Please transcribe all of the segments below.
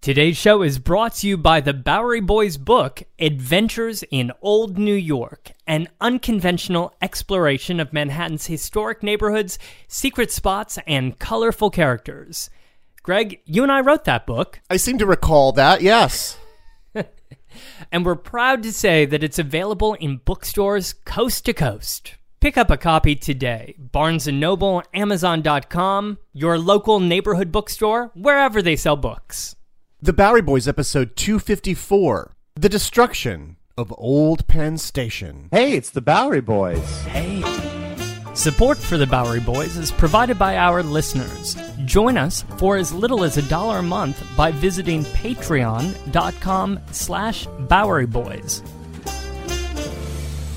Today's show is brought to you by the Bowery Boys book, Adventures in Old New York, an unconventional exploration of Manhattan's historic neighborhoods, secret spots, and colorful characters. Greg, you and I wrote that book. I seem to recall that, yes. And we're proud to say that it's available in bookstores coast to coast. Pick up a copy today. Barnes & Noble, Amazon.com, your local neighborhood bookstore, wherever they sell books. The Bowery Boys episode 254, The Destruction of Old Penn Station. Hey, it's the Bowery Boys. Hey. Support for the Bowery Boys is provided by our listeners. Join us for as little as $1 a month by visiting patreon.com/Bowery Boys.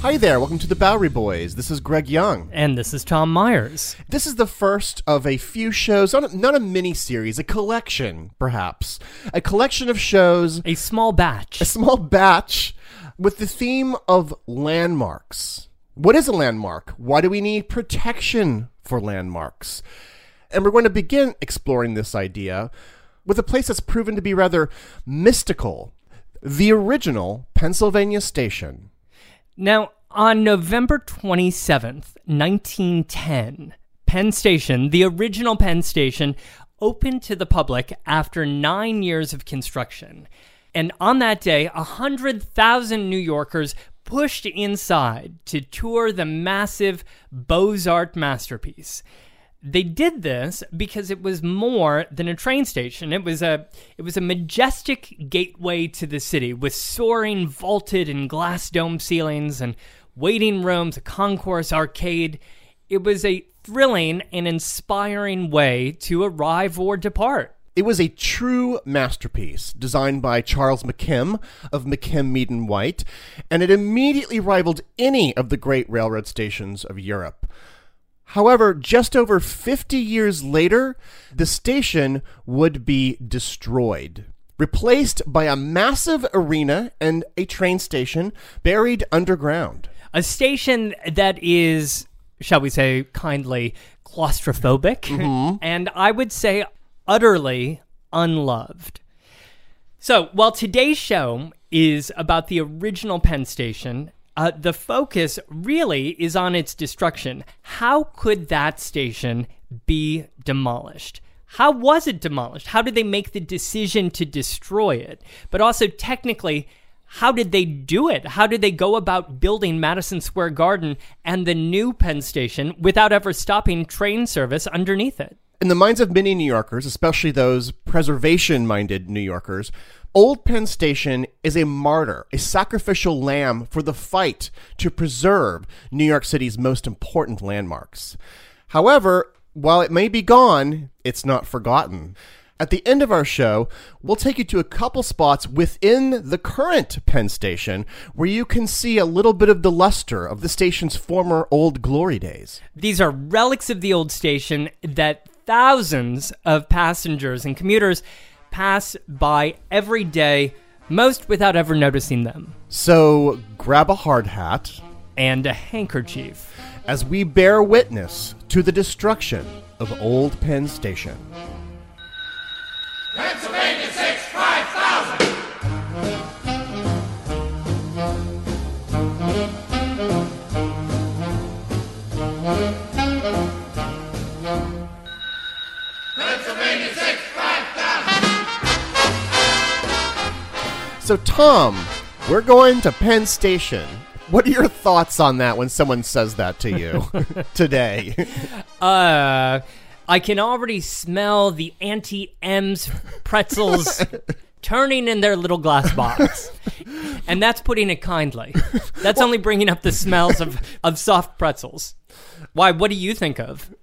Hi there, welcome to the Bowery Boys. This is Greg Young. And this is Tom Myers. This is the first of a few shows, not a mini-series, a collection, perhaps. A collection of shows. A small batch. A small batch with the theme of landmarks. What is a landmark? Why do we need protection for landmarks? And we're going to begin exploring this idea with a place that's proven to be rather mystical. The original Pennsylvania Station. Now, on November 27th, 1910, Penn Station, the original Penn Station, opened to the public after 9 years of construction. And on that day, 100,000 New Yorkers pushed inside to tour the massive Beaux-Arts masterpiece. They did this because it was more than a train station. It was a majestic gateway to the city with soaring vaulted and glass dome ceilings and waiting rooms, a concourse, arcade. It was a thrilling and inspiring way to arrive or depart. It was a true masterpiece designed by Charles McKim of McKim, Mead and White, and it immediately rivaled any of the great railroad stations of Europe. However, just over 50 years later, the station would be destroyed, replaced by a massive arena and a train station buried underground. A station that is, shall we say, kindly claustrophobic, and I would say utterly unloved. So, while today's show is about the original Penn Station, the focus really is on its destruction. How could that station be demolished? How was it demolished? How did they make the decision to destroy it? But also, technically, how did they do it? How did they go about building Madison Square Garden and the new Penn Station without ever stopping train service underneath it? In the minds of many New Yorkers, especially those preservation-minded New Yorkers, Old Penn Station is a martyr, a sacrificial lamb for the fight to preserve New York City's most important landmarks. However, while it may be gone, it's not forgotten. At the end of our show, we'll take you to a couple spots within the current Penn Station where you can see a little bit of the luster of the station's former old glory days. These are relics of the old station that thousands of passengers and commuters pass by every day, most without ever noticing them. So grab a hard hat and a handkerchief as we bear witness to the destruction of Old Penn Station. Pennsylvania 6, 5,000! Pennsylvania 6, 5,000! So, Tom, we're going to Penn Station. What are your thoughts on that when someone says that to you today? I can already smell the Auntie M's pretzels turning in their little glass box. And that's putting it kindly. That's only bringing up the smells of soft pretzels. Why, what do you think of?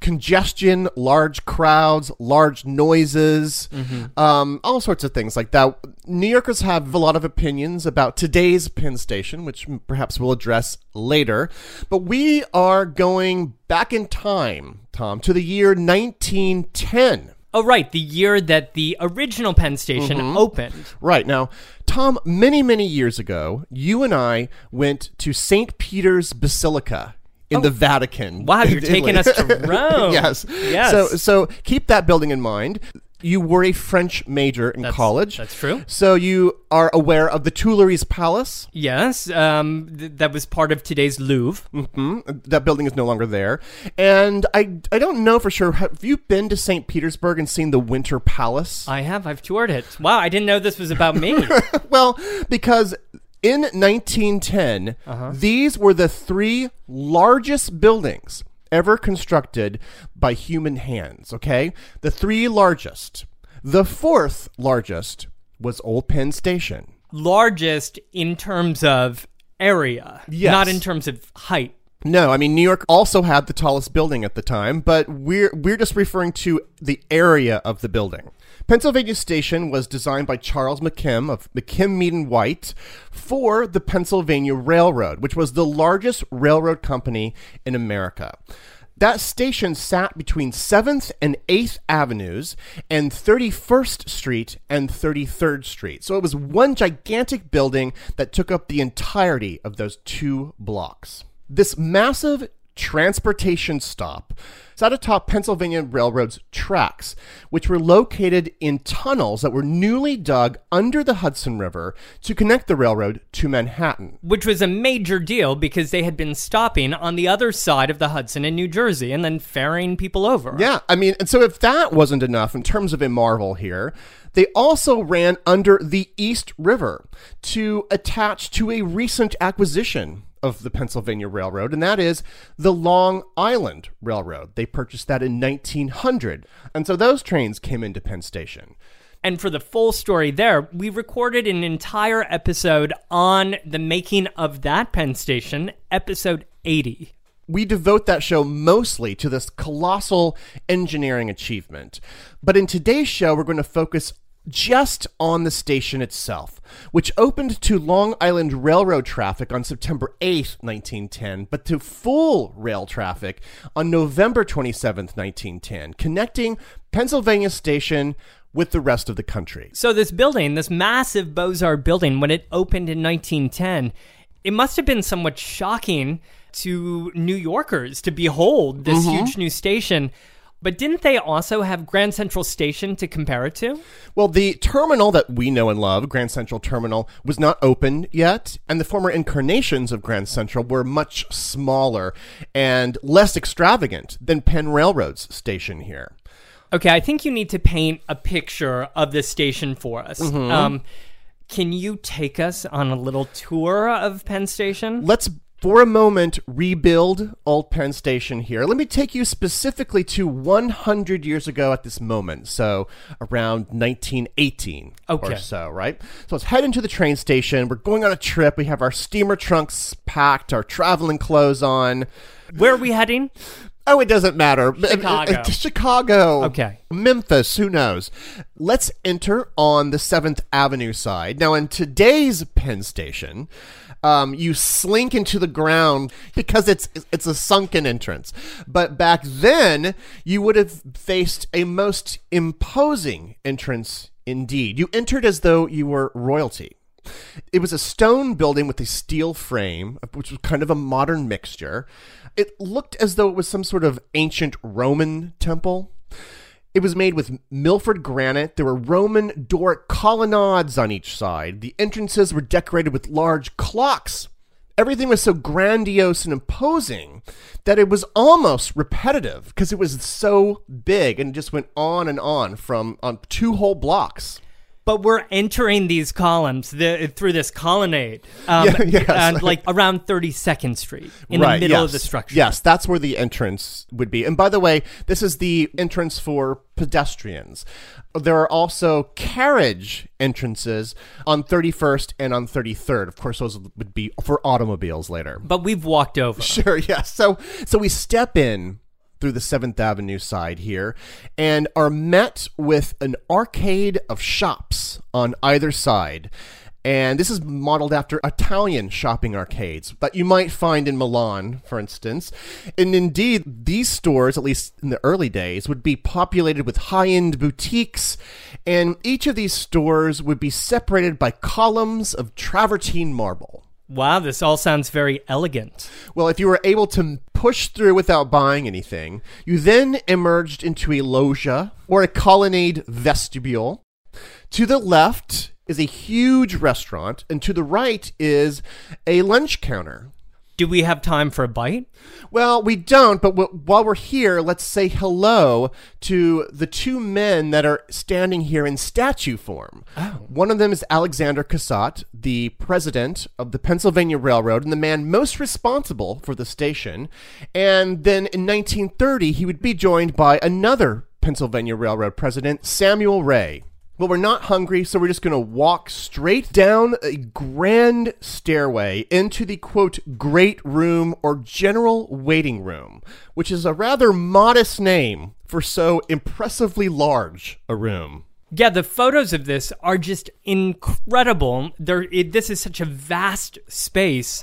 Congestion, large crowds, large noises, all sorts of things like that. New Yorkers have a lot of opinions about today's Penn Station, which perhaps we'll address later. But we are going back in time, Tom, to the year 1910. Oh, right, the year that the original Penn Station opened. Right. Now, Tom, many, many years ago, you and I went to St. Peter's Basilica in the Vatican. Wow, you're taking us to Rome. Yes. So keep that building in mind. You were a French major in college. That's true. So you are aware of the Tuileries Palace? Yes. That was part of today's Louvre. That building is no longer there. And I don't know for sure. Have you been to St. Petersburg and seen the Winter Palace? I have. I've toured it. Wow, I didn't know this was about me. Well, because in 1910, these were the three largest buildings ever constructed by human hands, okay? The three largest. The fourth largest was Old Penn Station. Largest in terms of area, not in terms of height. No, I mean, New York also had the tallest building at the time, but we're just referring to the area of the building. Pennsylvania Station was designed by Charles McKim of McKim, Mead and White for the Pennsylvania Railroad, which was the largest railroad company in America. That station sat between 7th and 8th Avenues and 31st Street and 33rd Street. So it was one gigantic building that took up the entirety of those two blocks. This massive transportation stop sat atop Pennsylvania Railroad's tracks, which were located in tunnels that were newly dug under the Hudson River to connect the railroad to Manhattan. Which was a major deal because they had been stopping on the other side of the Hudson in New Jersey and then ferrying people over. Yeah, I mean, and so if that wasn't enough in terms of a marvel here, they also ran under the East River to attach to a recent acquisition of the Pennsylvania Railroad, and that is the Long Island Railroad. They purchased that in 1900, and so those trains came into Penn Station. And for the full story there, we recorded an entire episode on the making of that Penn Station, episode 80. We devote that show mostly to this colossal engineering achievement. But in today's show, we're going to focus just on the station itself, which opened to Long Island Railroad traffic on September 8th, 1910, but to full rail traffic on November 27th, 1910, connecting Pennsylvania Station with the rest of the country. So this building, this massive Beaux-Arts building, when it opened in 1910, it must have been somewhat shocking to New Yorkers to behold this huge new station. But didn't they also have Grand Central Station to compare it to? Well, the terminal that we know and love, Grand Central Terminal, was not open yet, and the former incarnations of Grand Central were much smaller and less extravagant than Penn Railroad's station here. Okay, I think you need to paint a picture of this station for us. Can you take us on a little tour of Penn Station? Let's for a moment rebuild Old Penn Station here. Let me take you specifically to 100 years ago at this moment, so around 1918 or so, right? So let's head into the train station. We're going on a trip. We have our steamer trunks packed, our traveling clothes on. Where are we heading? Oh, it doesn't matter. Chicago. Okay. Memphis, who knows? Let's enter on the 7th Avenue side. Now, in today's Penn Station, you slink into the ground because it's a sunken entrance. But back then, you would have faced a most imposing entrance indeed. You entered as though you were royalty. It was a stone building with a steel frame, which was kind of a modern mixture. It looked as though it was some sort of ancient Roman temple. It was made with Milford granite. There were Roman Doric colonnades on each side. The entrances were decorated with large clocks. Everything was so grandiose and imposing that it was almost repetitive because it was so big and just went on and on from 2 whole blocks. But we're entering these columns through this colonnade and like around 32nd Street in the middle of the structure. Yes, that's where the entrance would be. And by the way, this is the entrance for pedestrians. There are also carriage entrances on 31st and on 33rd. Of course, those would be for automobiles later. But we've walked over. Sure, yes. Yeah. So we step in through the 7th Avenue side here and are met with an arcade of shops on either side. And this is modeled after Italian shopping arcades that you might find in Milan, for instance. And indeed, these stores, at least in the early days, would be populated with high-end boutiques. And each of these stores would be separated by columns of travertine marble. Wow, this all sounds very elegant. Well, if you were able to push through without buying anything, you then emerged into a loggia or a colonnade vestibule. To the left is a huge restaurant, and to the right is a lunch counter. Do we have time for a bite? Well, we don't, but while we're here, let's say hello to the two men that are standing here in statue form. Oh. One of them is Alexander Cassatt, the president of the Pennsylvania Railroad and the man most responsible for the station. And then in 1930, he would be joined by another Pennsylvania Railroad president, Samuel Rea. Well, we're not hungry, so we're just going to walk straight down a grand stairway into the, quote, great room or general waiting room, which is a rather modest name for so impressively large a room. Yeah, the photos of this are just incredible. This is such a vast space.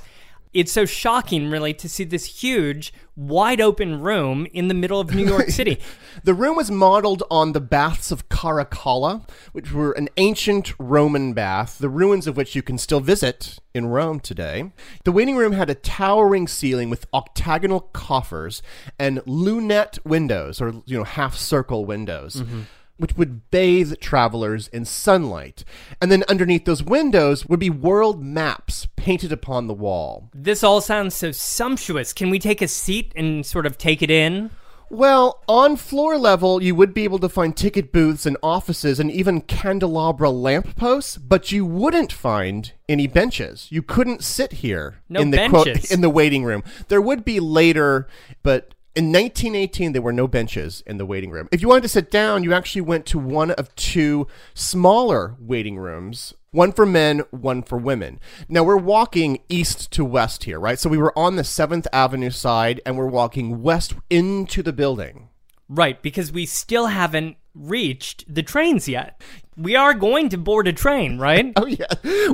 It's so shocking, really, to see this huge, wide-open room in the middle of New York City. The room was modeled on the baths of Caracalla, which were an ancient Roman bath, the ruins of which you can still visit in Rome today. The waiting room had a towering ceiling with octagonal coffers and lunette windows, or half-circle windows. Mm-hmm. Which would bathe travelers in sunlight. And then underneath those windows would be world maps painted upon the wall. This all sounds so sumptuous. Can we take a seat and sort of take it in? Well, on floor level, you would be able to find ticket booths and offices and even candelabra lampposts, but you wouldn't find any benches. You couldn't sit here in the waiting room. There would be later, but in 1918, there were no benches in the waiting room. If you wanted to sit down, you actually went to one of two smaller waiting rooms, one for men, one for women. Now, we're walking east to west here, right? So we were on the 7th Avenue side, and we're walking west into the building. Right, because we still haven't reached the trains yet. We are going to board a train, right? Oh, yeah.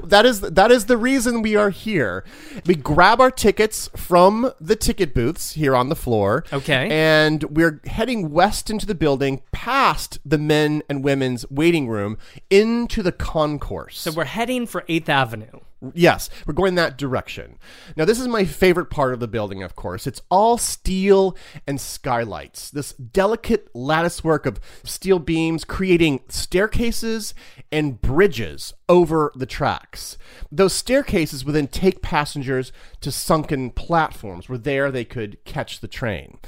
That is the reason we are here. We grab our tickets from the ticket booths here on the floor. Okay. And we're heading west into the building, past the men and women's waiting room, into the concourse. So we're heading for 8th Avenue. Yes, we're going that direction. Now, this is my favorite part of the building, of course. It's all steel and skylights. This delicate lattice work of steel beams creating staircases and bridges over the tracks. Those staircases would then take passengers to sunken platforms where there they could catch the train.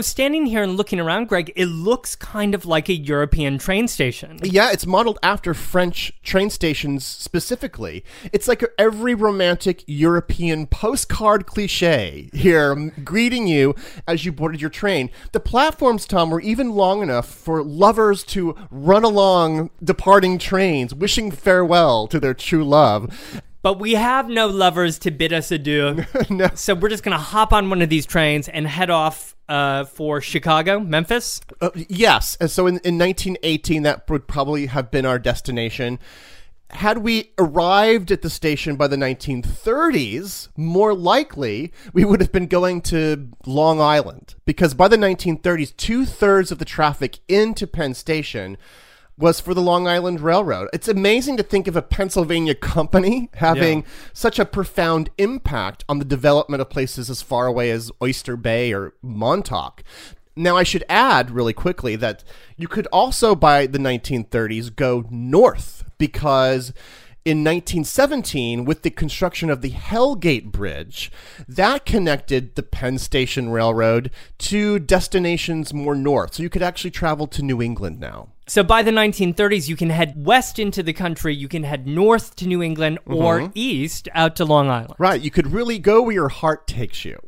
Standing here and looking around, Greg, it looks kind of like a European train station. Yeah, it's modeled after French train stations specifically. It's like every romantic European postcard cliche here greeting you as you boarded your train. The platforms, Tom, were even long enough for lovers to run along departing trains, wishing farewell to their true love. But we have no lovers to bid us adieu. No. So we're just going to hop on one of these trains and head off for Chicago, Memphis? Yes. And so in 1918, that would probably have been our destination. Had we arrived at the station by the 1930s, more likely we would have been going to Long Island. Because by the 1930s, 2/3 of the traffic into Penn Station was for the Long Island Railroad. It's amazing to think of a Pennsylvania company having such a profound impact on the development of places as far away as Oyster Bay or Montauk. Now, I should add really quickly that you could also, by the 1930s, go north because in 1917, with the construction of the Hellgate Bridge, that connected the Penn Station Railroad to destinations more north. So you could actually travel to New England now. So by the 1930s, you can head west into the country, you can head north to New England, or east out to Long Island. Right, you could really go where your heart takes you.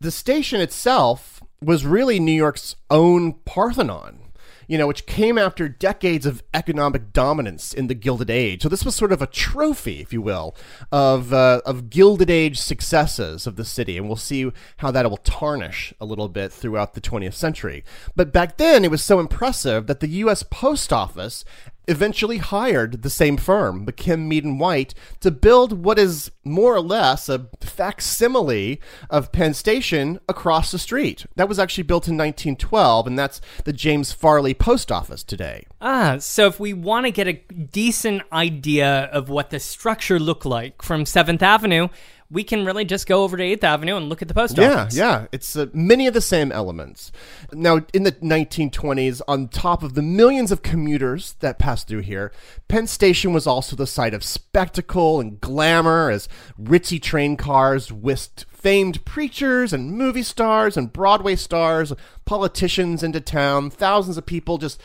The station itself was really New York's own Parthenon, you know, which came after decades of economic dominance in the Gilded Age. So this was sort of a trophy, if you will, of Gilded Age successes of the city. And we'll see how that will tarnish a little bit throughout the 20th century. But back then, it was so impressive that the U.S. Post Office eventually hired the same firm, McKim, Mead and White, to build what is more or less a facsimile of Penn Station across the street. That was actually built in 1912, and that's the James Farley Post Office today. Ah, so if we want to get a decent idea of what the structure looked like from 7th Avenue, we can really just go over to 8th Avenue and look at the post office. Yeah. It's many of the same elements. Now, in the 1920s, on top of the millions of commuters that passed through here, Penn Station was also the site of spectacle and glamour as ritzy train cars whisked famed preachers and movie stars and Broadway stars, politicians into town, thousands of people just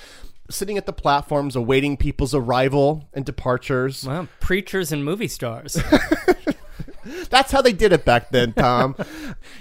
sitting at the platforms awaiting people's arrival and departures. Wow, preachers and movie stars. That's how they did it back then, Tom.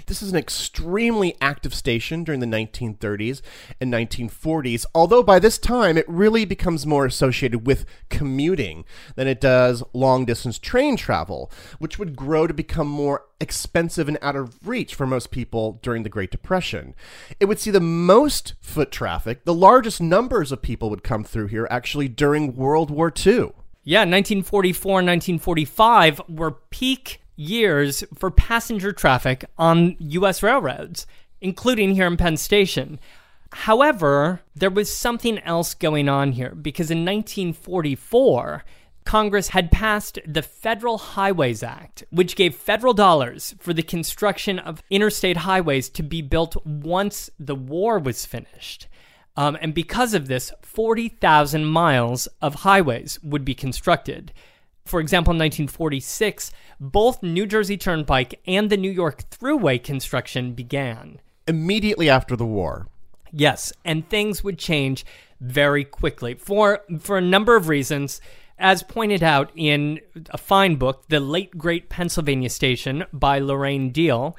This is an extremely active station during the 1930s and 1940s, although by this time it really becomes more associated with commuting than it does long-distance train travel, which would grow to become more expensive and out of reach for most people during the Great Depression. It would see the most foot traffic. The largest numbers of people would come through here actually during World War II. Yeah, 1944 and 1945 were peak years for passenger traffic on U.S. railroads, including here in Penn Station. However, there was something else going on here, because in 1944, Congress had passed the Federal Highways Act, which gave federal dollars for the construction of interstate highways to be built once the war was finished. And because of this, 40,000 miles of highways would be constructed. For example, in 1946, both New Jersey Turnpike and the New York Thruway construction began. Immediately after the war. Yes, and things would change very quickly for a number of reasons. As pointed out in a fine book, The Late Great Pennsylvania Station by Lorraine Diehl,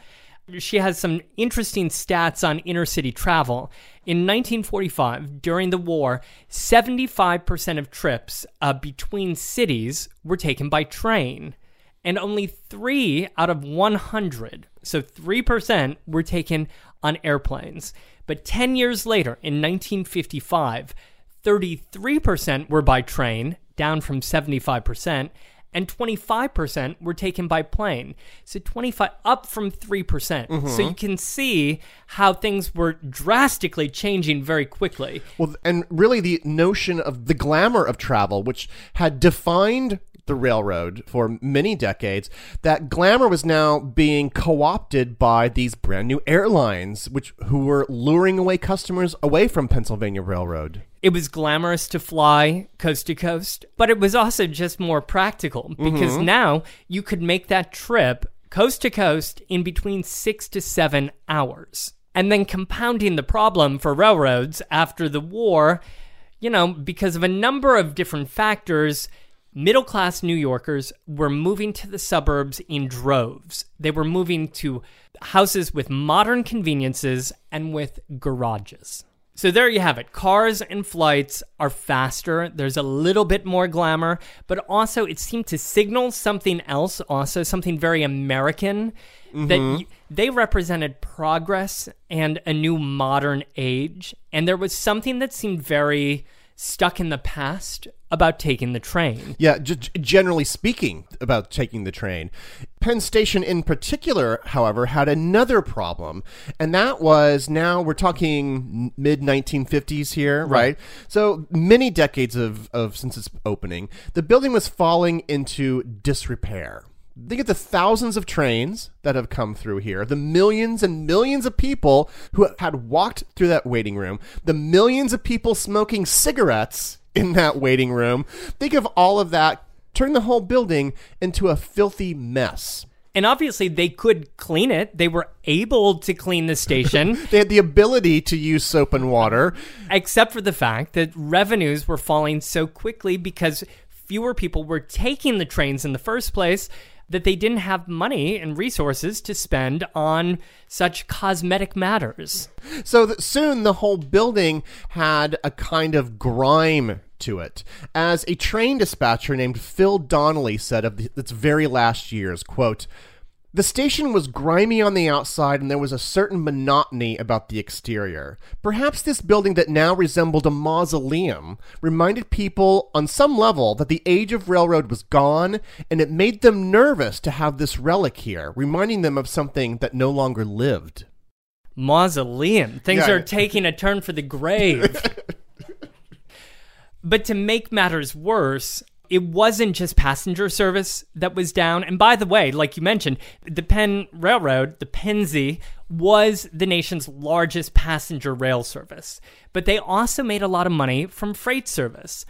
she has some interesting stats on inner-city travel. In 1945, during the war, 75% of trips between cities were taken by train, and only 3 out of 100, so 3%, were taken on airplanes. But 10 years later, in 1955, 33% were by train, down from 75%, and 25% were taken by plane. So 25, up from 3%. Mm-hmm. So you can see how things were drastically changing very quickly. Well, and really the notion of the glamour of travel, which had defined the railroad for many decades, that glamour was now being co-opted by these brand new airlines, who were luring away customers away from Pennsylvania Railroad. It was glamorous to fly coast to coast, but it was also just more practical because now you could make that trip coast to coast in between 6 to 7 hours. And then compounding the problem for railroads after the war, you know, because of a number of different factors, middle-class New Yorkers were moving to the suburbs in droves. They were moving to houses with modern conveniences and with garages. So there you have it. Cars and flights are faster. There's a little bit more glamour, but also it seemed to signal something else, also something very American, that they represented progress and a new modern age. And there was something that seemed very stuck in the past about taking the train. Yeah, generally speaking about taking the train. Penn Station in particular, however, had another problem, and that was, now we're talking mid-1950s here, right? So many decades of since its opening, the building was falling into disrepair. Think of the thousands of trains that have come through here, the millions and millions of people who had walked through that waiting room, the millions of people smoking cigarettes in that waiting room. Think of all of that. Turn the whole building into a filthy mess. And obviously, they could clean it. They were able to clean the station. They had the ability to use soap and water. Except for the fact that revenues were falling so quickly because fewer people were taking the trains in the first place that they didn't have money and resources to spend on such cosmetic matters. So soon, the whole building had a kind of grime to it. As a train dispatcher named Phil Donnelly said of its very last years, quote, "The station was grimy on the outside, and there was a certain monotony about the exterior. Perhaps this building that now resembled a mausoleum reminded people on some level that the age of railroad was gone, and it made them nervous to have this relic here, reminding them of something that no longer lived." Mausoleum. Things are taking a turn for the grave. But to make matters worse, it wasn't just passenger service that was down. And by the way, like you mentioned, the Penn Railroad, the Pennsy, was the nation's largest passenger rail service. But they also made a lot of money from freight service.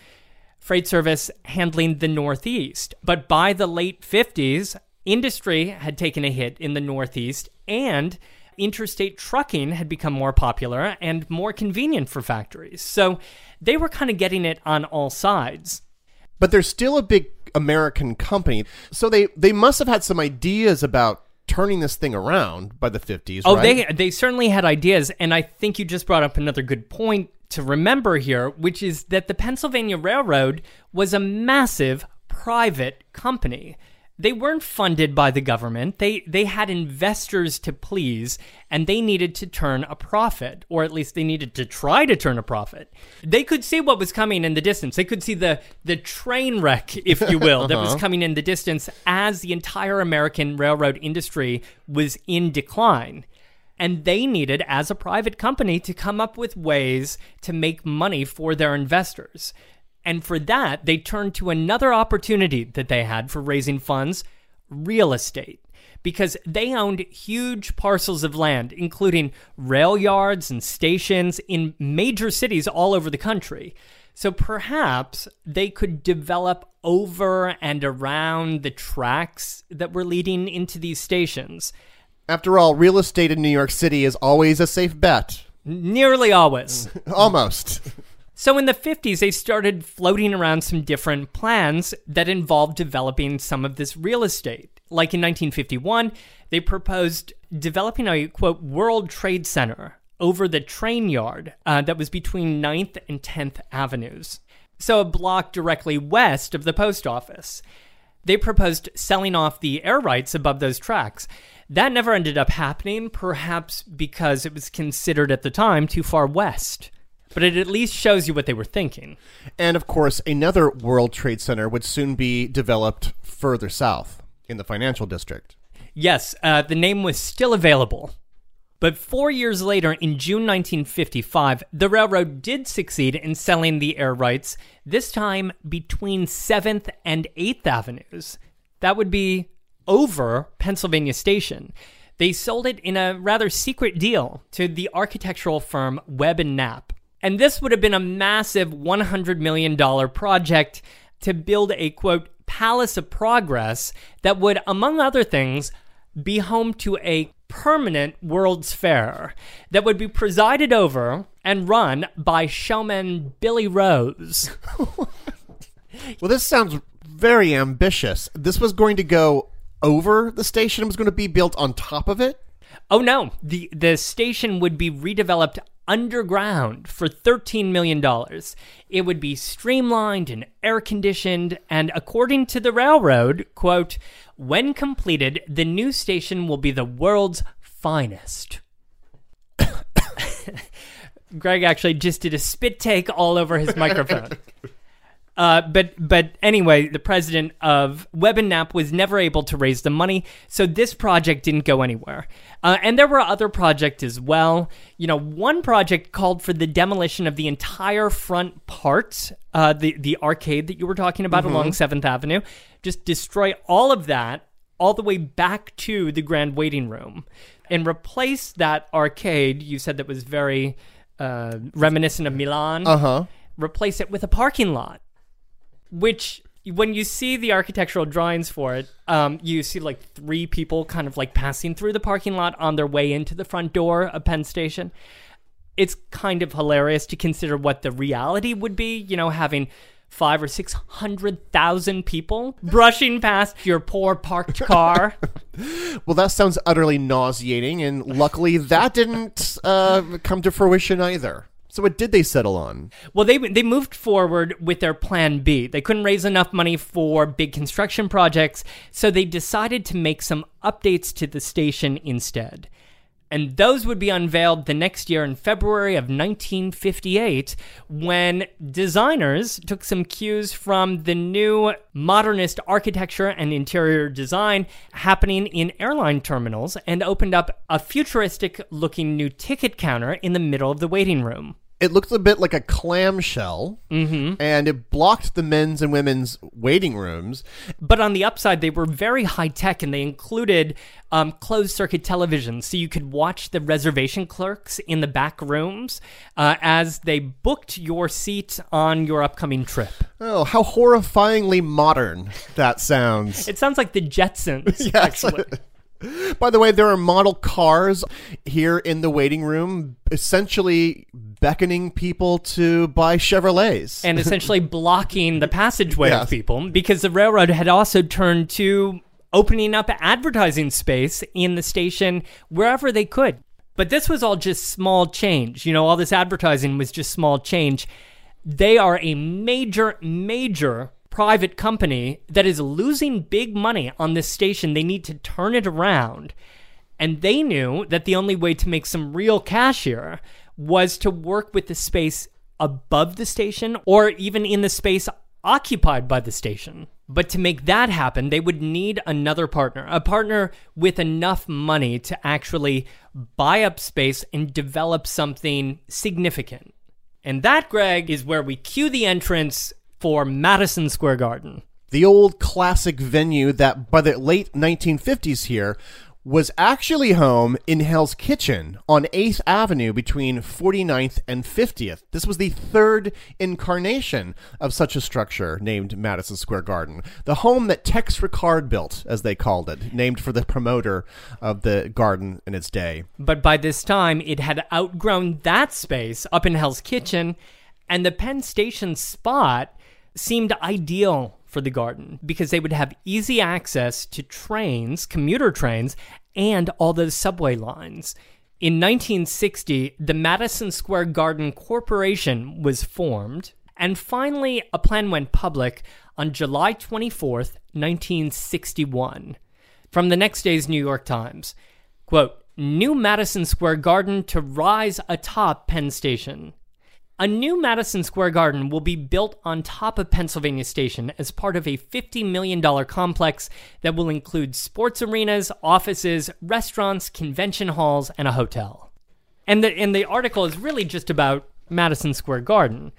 Freight service handling the Northeast. But by the late 50s, industry had taken a hit in the Northeast, and interstate trucking had become more popular and more convenient for factories. So they were kind of getting it on all sides. But they're still a big American company. So they must have had some ideas about turning this thing around by the 50s, right? They certainly had ideas. And I think you just brought up another good point to remember here, which is that the Pennsylvania Railroad was a massive private company. They weren't funded by the government. They had investors to please, and they needed to turn a profit, or at least they needed to try to turn a profit. They could see what was coming in the distance. They could see the train wreck, if you will, that was coming in the distance as the entire American railroad industry was in decline. And they needed, as a private company, to come up with ways to make money for their investors. And for that, they turned to another opportunity that they had for raising funds, real estate, because they owned huge parcels of land, including rail yards and stations in major cities all over the country. So perhaps they could develop over and around the tracks that were leading into these stations. After all, real estate in New York City is always a safe bet. Nearly always. Almost. So in the 50s, they started floating around some different plans that involved developing some of this real estate. Like in 1951, they proposed developing a, quote, World Trade Center over the train yard that was between 9th and 10th Avenues. So a block directly west of the post office. They proposed selling off the air rights above those tracks. That never ended up happening, perhaps because it was considered at the time too far west. But it at least shows you what they were thinking. And, of course, another World Trade Center would soon be developed further south in the financial district. Yes, the name was still available. But 4 years later, in June 1955, the railroad did succeed in selling the air rights, this time between 7th and 8th Avenues. That would be over Pennsylvania Station. They sold it in a rather secret deal to the architectural firm Webb and Knapp. And this would have been a massive $100 million project to build a, quote, palace of progress that would, among other things, be home to a permanent World's Fair that would be presided over and run by showman Billy Rose. Well, this sounds very ambitious. This was going to go over the station? It was going to be built on top of it? Oh, no. The station would be redeveloped underground for $13 million. It would be streamlined and air-conditioned, and according to the railroad, quote, "When completed, the new station will be the world's finest." Greg actually just did a spit take all over his microphone. But anyway, the president of Webb and Knapp was never able to raise the money, so this project didn't go anywhere. And there were other projects as well. You know, one project called for the demolition of the entire front part, the arcade that you were talking about along 7th Avenue. Just destroy all of that, all the way back to the Grand Waiting Room, and replace that arcade, you said that was very reminiscent of Milan. Replace it with a parking lot, which when you see the architectural drawings for it, you see like three people kind of like passing through the parking lot on their way into the front door of Penn Station. It's kind of hilarious to consider what the reality would be, you know, having 500,000 or 600,000 people brushing past your poor parked car. Well, that sounds utterly nauseating, and luckily that didn't come to fruition either. So what did they settle on? Well, they moved forward with their plan B. They couldn't raise enough money for big construction projects, so they decided to make some updates to the station instead. And those would be unveiled the next year in February of 1958, when designers took some cues from the new modernist architecture and interior design happening in airline terminals and opened up a futuristic-looking new ticket counter in the middle of the waiting room. It looked a bit like a clamshell, and it blocked the men's and women's waiting rooms. But on the upside, they were very high-tech, and they included closed-circuit television, so you could watch the reservation clerks in the back rooms as they booked your seat on your upcoming trip. Oh, how horrifyingly modern that sounds. It sounds like the Jetsons, actually. By the way, there are model cars here in the waiting room, essentially beckoning people to buy Chevrolets. And essentially blocking the passageway of people, because the railroad had also turned to opening up advertising space in the station wherever they could. But this was all just small change. You know, all this advertising was just small change. They are a major, major private company that is losing big money on this station. They need to turn it around. And they knew that the only way to make some real cash here was to work with the space above the station or even in the space occupied by the station. But to make that happen, they would need another partner, a partner with enough money to actually buy up space and develop something significant. And that, Greg, is where we cue the entrance for Madison Square Garden. The old classic venue that by the late 1950s here was actually home in Hell's Kitchen on 8th Avenue between 49th and 50th. This was the third incarnation of such a structure named Madison Square Garden, the home that Tex Rickard built, as they called it, named for the promoter of the garden in its day. But by this time, it had outgrown that space up in Hell's Kitchen, and the Penn Station spot seemed ideal for the garden because they would have easy access to trains, commuter trains, and all those subway lines. In 1960, the Madison Square Garden Corporation was formed, and finally a plan went public on July 24th, 1961. From the next day's New York Times, quote, "New Madison Square Garden to rise atop Penn Station. A new Madison Square Garden will be built on top of Pennsylvania Station as part of a $50 million complex that will include sports arenas, offices, restaurants, convention halls, and a hotel." And the article is really just about Madison Square Garden.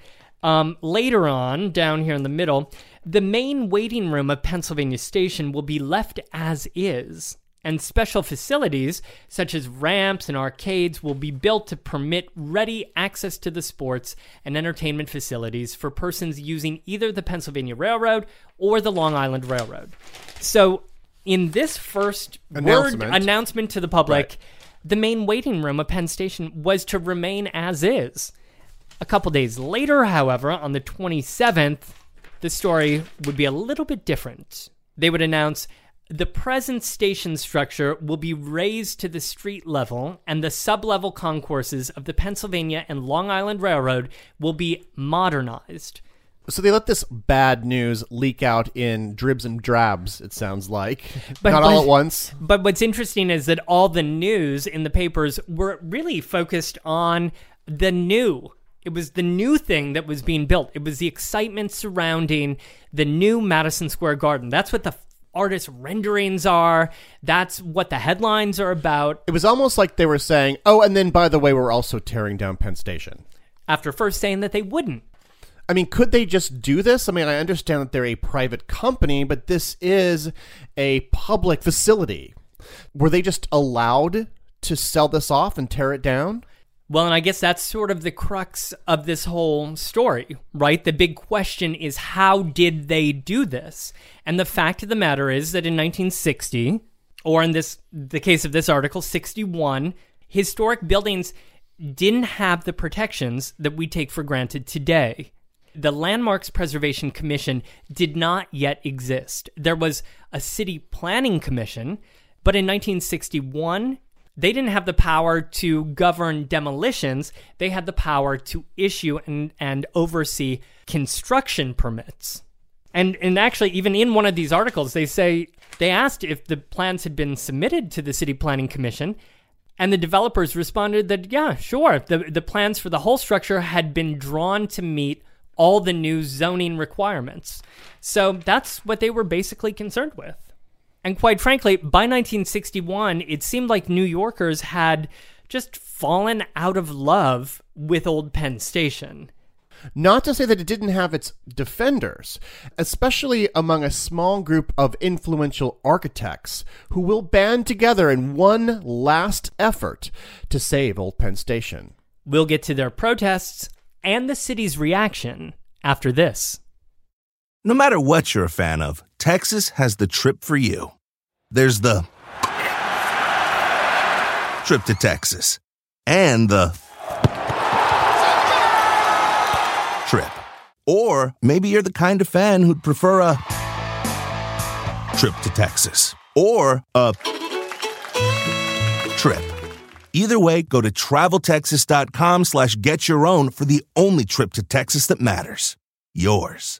Later on, down here in the middle, the main waiting room of Pennsylvania Station will be left as is, and special facilities, such as ramps and arcades, will be built to permit ready access to the sports and entertainment facilities for persons using either the Pennsylvania Railroad or the Long Island Railroad. So in this first announcement to the public, the main waiting room of Penn Station was to remain as is. A couple days later, however, on the 27th, the story would be a little bit different. They would announce, "The present station structure will be raised to the street level, and the sublevel concourses of the Pennsylvania and Long Island Railroad will be modernized." So they let this bad news leak out in dribs and drabs, it sounds like. Not all at once. But what's interesting is that all the news in the papers were really focused on the new. It was the new thing that was being built. It was the excitement surrounding the new Madison Square Garden. That's what the artists' renderings are. That's what the headlines are about. It was almost like they were saying, oh, and then, by the way, we're also tearing down Penn Station. After first saying that they wouldn't. I mean, could they just do this? I mean, I understand that they're a private company, but this is a public facility. Were they just allowed to sell this off and tear it down? Well, and I guess that's sort of the crux of this whole story, right? The big question is, how did they do this? And the fact of the matter is that in 1960, or in the case of this article, 61, historic buildings didn't have the protections that we take for granted today. The Landmarks Preservation Commission did not yet exist. There was a city planning commission, but in 1961, they didn't have the power to govern demolitions. They had the power to issue and oversee construction permits. And actually, even in one of these articles, they say they asked if the plans had been submitted to the City Planning Commission, and the developers responded that, yeah, sure, the plans for the whole structure had been drawn to meet all the new zoning requirements. So that's what they were basically concerned with. And quite frankly, by 1961, it seemed like New Yorkers had just fallen out of love with old Penn Station. Not to say that it didn't have its defenders, especially among a small group of influential architects who will band together in one last effort to save old Penn Station. We'll get to their protests and the city's reaction after this. No matter what you're a fan of, Texas has the trip for you. There's the trip to Texas and the trip. Or maybe you're the kind of fan who'd prefer a trip to Texas or a trip. Either way, go to TravelTexas.com/getyourown for the only trip to Texas that matters. Yours.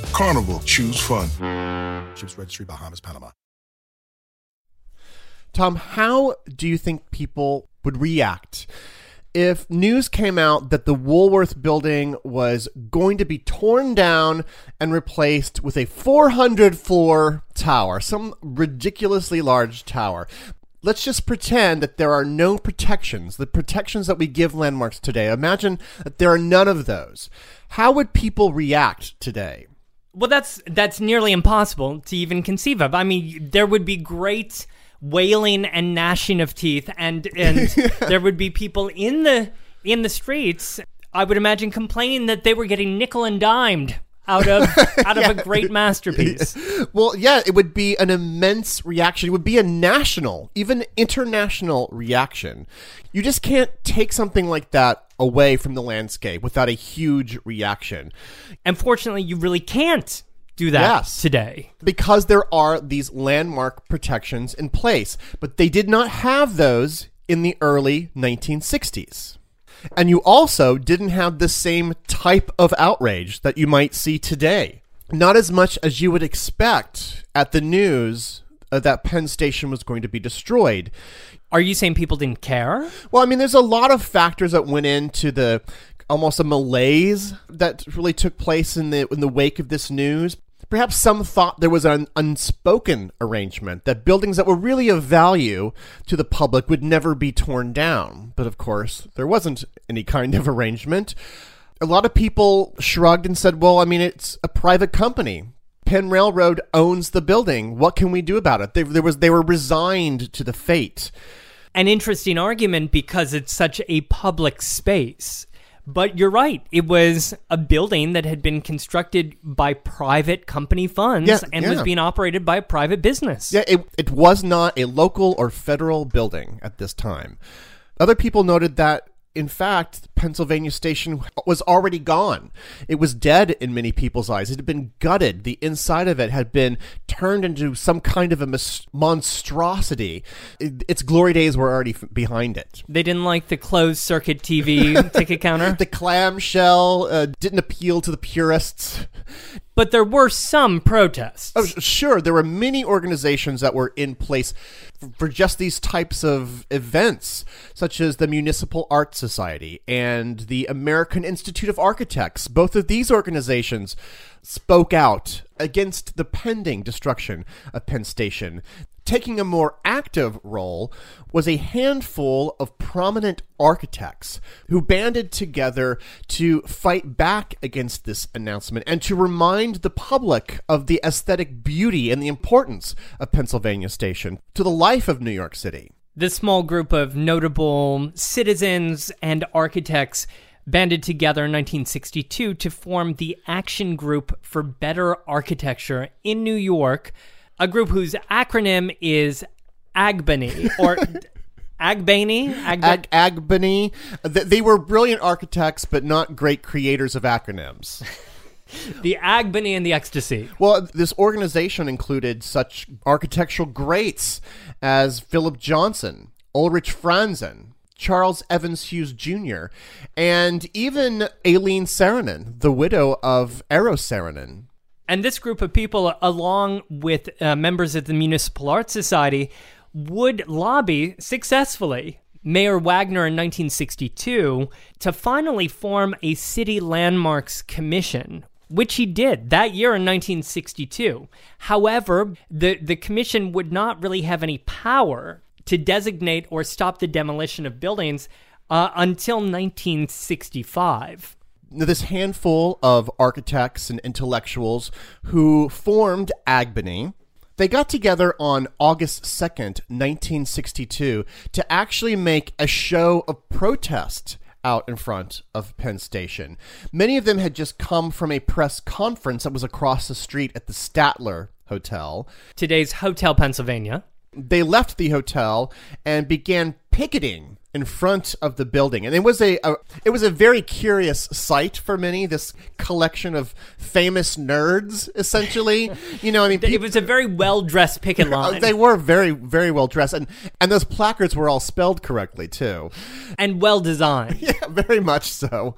Carnival, choose fun. Ships Registry, Bahamas, Panama. Tom, how do you think people would react if news came out that the Woolworth building was going to be torn down and replaced with a 400-floor tower, some ridiculously large tower? Let's just pretend that there are no protections, the protections that we give landmarks today. Imagine that there are none of those. How would people react today? Well, that's nearly impossible to even conceive of. I mean, there would be great wailing and gnashing of teeth, and there would be people in the streets, I would imagine, complaining that they were getting nickel and dimed out of a great masterpiece. Well, yeah, it would be an immense reaction. It would be a national, even international reaction. You just can't take something like that away from the landscape without a huge reaction. Unfortunately, you really can't do that today. Because there are these landmark protections in place, but they did not have those in the early 1960s. And you also didn't have the same type of outrage that you might see today. Not as much as you would expect at the news that Penn Station was going to be destroyed. Are you saying people didn't care? Well, I mean, there's a lot of factors that went into the almost a malaise that really took place in the wake of this news. Perhaps some thought there was an unspoken arrangement that buildings that were really of value to the public would never be torn down. But of course, there wasn't any kind of arrangement. A lot of people shrugged and said, well, I mean, it's a private company. Penn Railroad owns the building. What can we do about it? They were resigned to the fate. An interesting argument because it's such a public space. But you're right. It was a building that had been constructed by private company funds was being operated by a private business. Yeah, it was not a local or federal building at this time. Other people noted that, in fact, Pennsylvania Station was already gone. It was dead in many people's eyes. It had been gutted. The inside of it had been turned into some kind of a monstrosity. Its glory days were already behind it. They didn't like the closed-circuit TV ticket counter? The clamshell didn't appeal to the purists. But there were some protests. Oh, sure. There were many organizations that were in place for just these types of events, such as the Municipal Arts Society and the American Institute of Architects. Both of these organizations spoke out against the pending destruction of Penn Station. Taking a more active role was a handful of prominent architects who banded together to fight back against this announcement and to remind the public of the aesthetic beauty and the importance of Pennsylvania Station to the life of New York City. This small group of notable citizens and architects banded together in 1962 to form the Action Group for Better Architecture in New York, a group whose acronym is AGBANY, or AGBANY? AGBANY. They were brilliant architects, but not great creators of acronyms. The AGBANY and the Ecstasy. Well, this organization included such architectural greats as Philip Johnson, Ulrich Franzen, Charles Evans Hughes Jr., and even Aileen Saarinen, the widow of Eero Saarinen. And this group of people, along with members of the Municipal Arts Society, would lobby successfully Mayor Wagner in 1962 to finally form a City Landmarks Commission, which he did that year in 1962. However, the commission would not really have any power to designate or stop the demolition of buildings until 1965. Now, this handful of architects and intellectuals who formed AGBANY, they got together on August 2nd, 1962, to actually make a show of protest out in front of Penn Station. Many of them had just come from a press conference that was across the street at the Statler Hotel. Today's Hotel Pennsylvania. They left the hotel and began picketing in front of the building. And it was a very curious sight for many, this collection of famous nerds, essentially. You know, I mean, it was a very well-dressed picket line. They were very, very well-dressed. And those placards were all spelled correctly, too. And well-designed. Yeah, very much so.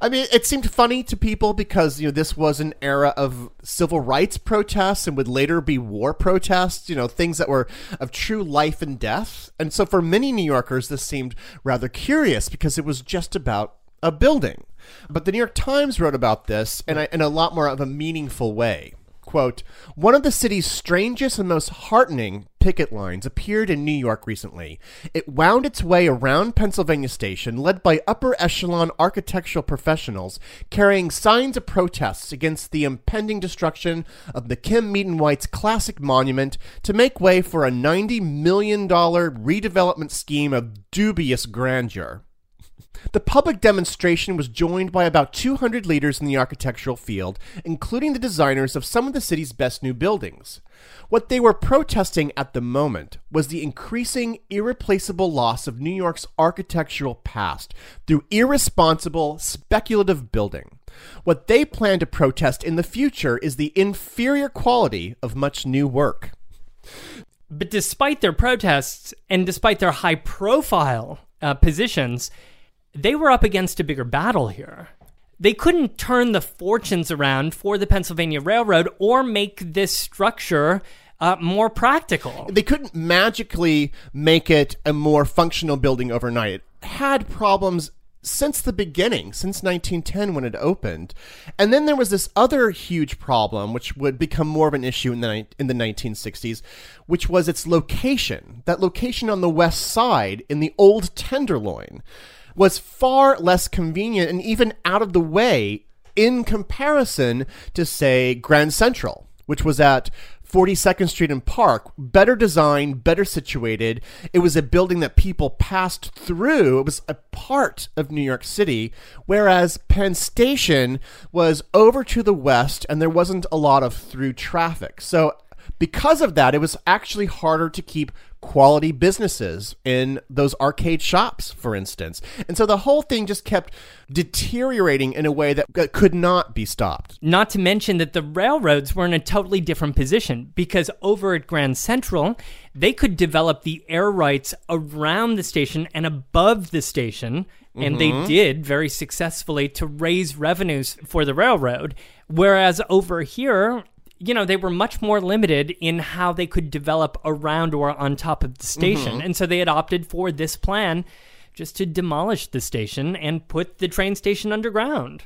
I mean, it seemed funny to people because, you know, this was an era of civil rights protests and would later be war protests, you know, things that were of true life and death. And so for many New Yorkers, this seemed rather curious because it was just about a building. But the New York Times wrote about this in a lot more of a meaningful way. Quote, "One of the city's strangest and most heartening picket lines appeared in New York recently. It wound its way around Pennsylvania Station, led by upper echelon architectural professionals, carrying signs of protests against the impending destruction of McKim, Mead and White's classic monument to make way for a $90 million redevelopment scheme of dubious grandeur. The public demonstration was joined by about 200 leaders in the architectural field, including the designers of some of the city's best new buildings. What they were protesting at the moment was the increasing irreplaceable loss of New York's architectural past through irresponsible, speculative building. What they plan to protest in the future is the inferior quality of much new work." But despite their protests and despite their high-profile positions, they were up against a bigger battle here. They couldn't turn the fortunes around for the Pennsylvania Railroad or make this structure more practical. They couldn't magically make it a more functional building overnight. It had problems since the beginning, since 1910 when it opened. And then there was this other huge problem, which would become more of an issue in the 1960s, which was its location. That location on the west side in the old Tenderloin was far less convenient and even out of the way in comparison to, say, Grand Central, which was at 42nd Street and Park. Better designed, better situated. It was a building that people passed through. It was a part of New York City, whereas Penn Station was over to the west and there wasn't a lot of through traffic. So because of that, it was actually harder to keep quality businesses in those arcade shops, for instance. And so the whole thing just kept deteriorating in a way that could not be stopped. Not to mention that the railroads were in a totally different position, because over at Grand Central, they could develop the air rights around the station and above the station, and they did very successfully to raise revenues for the railroad. Whereas over here, they were much more limited in how they could develop around or on top of the station. And so they had opted for this plan just to demolish the station and put the train station underground.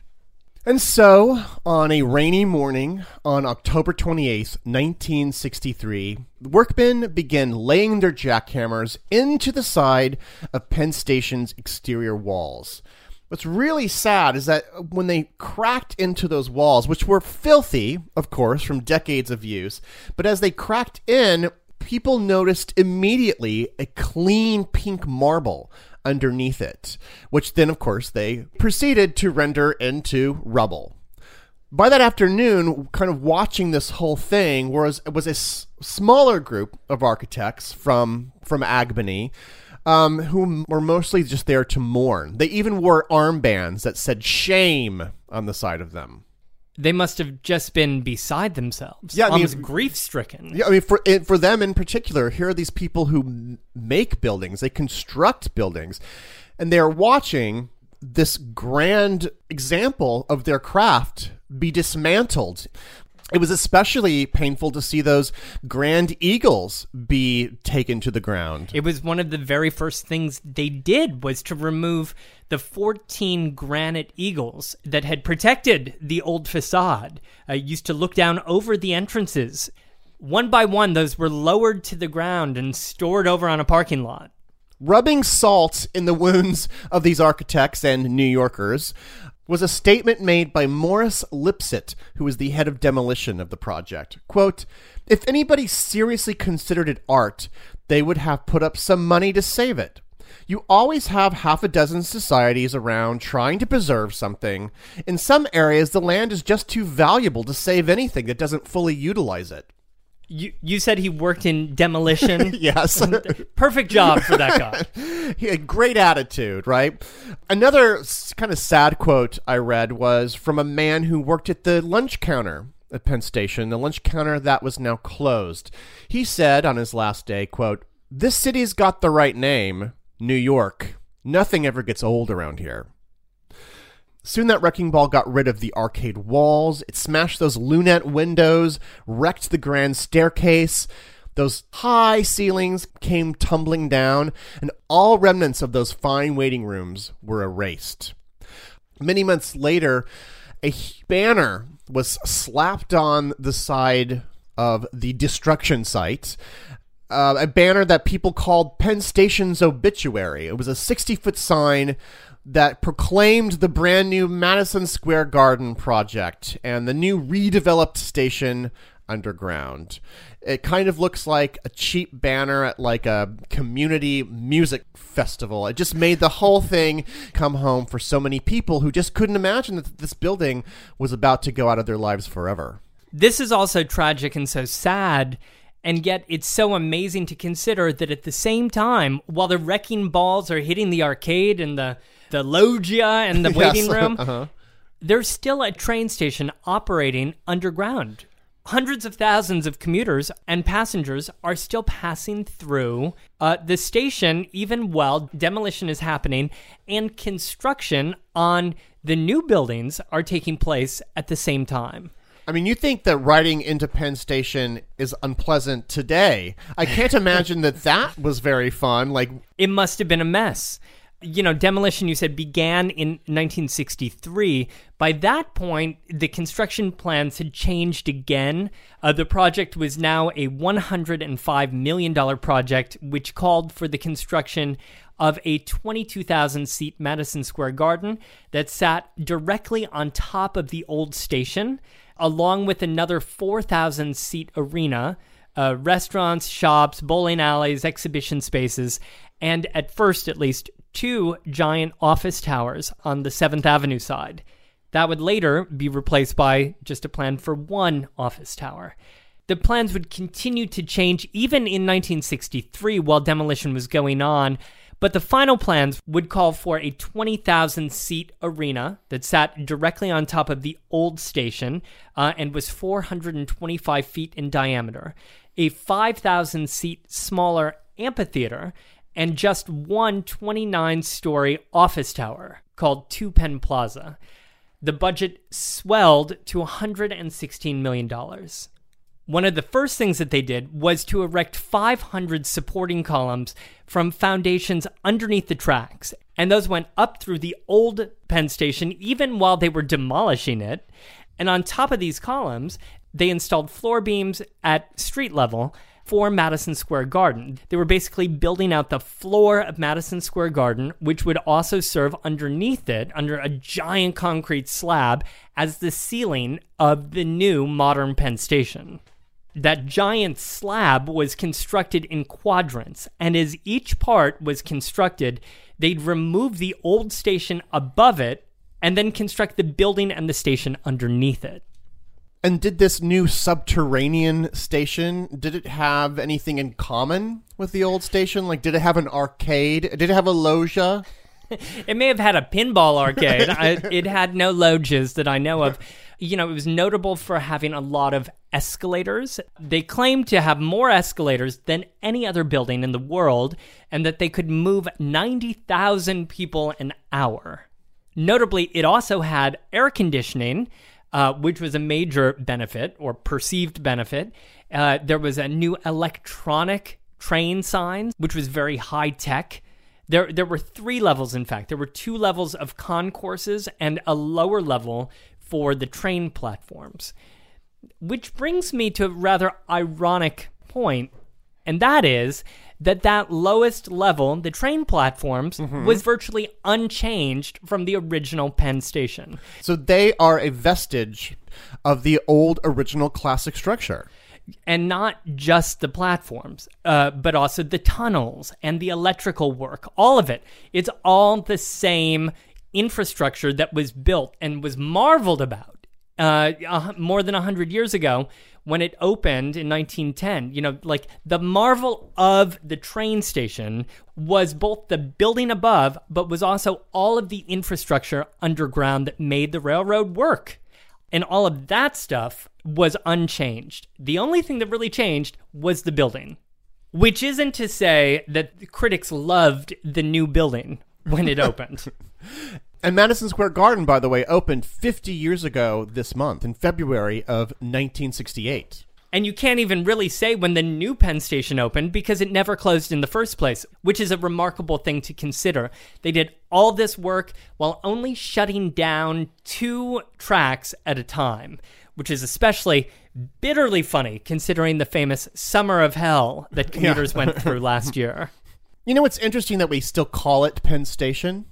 And so, on a rainy morning on October 28th, 1963, workmen began laying their jackhammers into the side of Penn Station's exterior walls. What's really sad is that when they cracked into those walls, which were filthy, of course, from decades of use, but as they cracked in, people noticed immediately a clean pink marble underneath it, which then, of course, they proceeded to render into rubble. By that afternoon, kind of watching this whole thing was a smaller group of architects from AGBANY, who were mostly just there to mourn. They even wore armbands that said shame on the side of them. They must have just been beside themselves. Yeah, almost grief-stricken. Yeah, for them in particular, here are these people who make buildings, they construct buildings, and they're watching this grand example of their craft be dismantled. It was especially painful to see those grand eagles be taken to the ground. It was one of the very first things they did was to remove the 14 granite eagles that had protected the old facade, used to look down over the entrances. One by one, those were lowered to the ground and stored over on a parking lot. Rubbing salt in the wounds of these architects and New Yorkers was a statement made by Morris Lipsitt, who was the head of demolition of the project. Quote, "If anybody seriously considered it art, they would have put up some money to save it. You always have half a dozen societies around trying to preserve something. In some areas, the land is just too valuable to save anything that doesn't fully utilize it." You said he worked in demolition? Yes. Perfect job for that guy. He had great attitude, right? Another kind of sad quote I read was from a man who worked at the lunch counter at Penn Station, the lunch counter that was now closed. He said on his last day, quote, "This city's got the right name, New York. Nothing ever gets old around here." Soon that wrecking ball got rid of the arcade walls. It smashed those lunette windows, wrecked the grand staircase. Those high ceilings came tumbling down, and all remnants of those fine waiting rooms were erased. Many months later, a banner was slapped on the side of the destruction site. A banner that people called Penn Station's obituary. It was a 60-foot sign that proclaimed the brand new Madison Square Garden project and the new redeveloped station underground. It kind of looks like a cheap banner at like a community music festival. It just made the whole thing come home for so many people who just couldn't imagine that this building was about to go out of their lives forever. This is also tragic and so sad. And yet, it's so amazing to consider that at the same time, while the wrecking balls are hitting the arcade and the loggia and the waiting room, there's still a train station operating underground. Hundreds of thousands of commuters and passengers are still passing through the station, even while demolition is happening and construction on the new buildings are taking place at the same time. I mean, you think that riding into Penn Station is unpleasant today. I can't imagine that that was very fun. Like, it must have been a mess. You know, demolition, you said, began in 1963. By that point, the construction plans had changed again. The project was now a $105 million project, which called for the construction of a 22,000-seat Madison Square Garden that sat directly on top of the old station, along with another 4,000-seat arena, restaurants, shops, bowling alleys, exhibition spaces, and at first, at least, two giant office towers on the 7th Avenue side. That would later be replaced by just a plan for one office tower. The plans would continue to change even in 1963 while demolition was going on, but the final plans would call for a 20,000-seat arena that sat directly on top of the old station and was 425 feet in diameter, a 5,000-seat smaller amphitheater, and just one 29-story office tower called Two Penn Plaza. The budget swelled to $116 million. One of the first things that they did was to erect 500 supporting columns from foundations underneath the tracks, and those went up through the old Penn Station even while they were demolishing it. And on top of these columns, they installed floor beams at street level for Madison Square Garden. They were basically building out the floor of Madison Square Garden, which would also serve underneath it, under a giant concrete slab, as the ceiling of the new modern Penn Station. That giant slab was constructed in quadrants, and as each part was constructed, they'd remove the old station above it and then construct the building and the station underneath it. And did this new subterranean station, did it have anything in common with the old station? Like, did it have an arcade? Did it have a loggia? It may have had a pinball arcade. It had no loggias that I know of. You know, it was notable for having a lot of escalators. They claimed to have more escalators than any other building in the world, and that they could move 90,000 people an hour. Notably, it also had air conditioning, which was a major benefit or perceived benefit. There was a new electronic train sign, which was very high-tech. There were three levels, in fact. There were two levels of concourses and a lower level for the train platforms. Which brings me to a rather ironic point, and that is that lowest level, the train platforms, was virtually unchanged from the original Penn Station. So they are a vestige of the old original classic structure. And not just the platforms, but also the tunnels and the electrical work, all of it. It's all the same infrastructure that was built and was marveled about more than 100 years ago, when it opened in 1910, you know, like the marvel of the train station was both the building above, but was also all of the infrastructure underground that made the railroad work. And all of that stuff was unchanged. The only thing that really changed was the building, which isn't to say that the critics loved the new building when it opened. And Madison Square Garden, by the way, opened 50 years ago this month, in February of 1968. And you can't even really say when the new Penn Station opened because it never closed in the first place, which is a remarkable thing to consider. They did all this work while only shutting down two tracks at a time, which is especially bitterly funny considering the famous Summer of Hell that commuters went through last year. You know, it's interesting that we still call it Penn Station.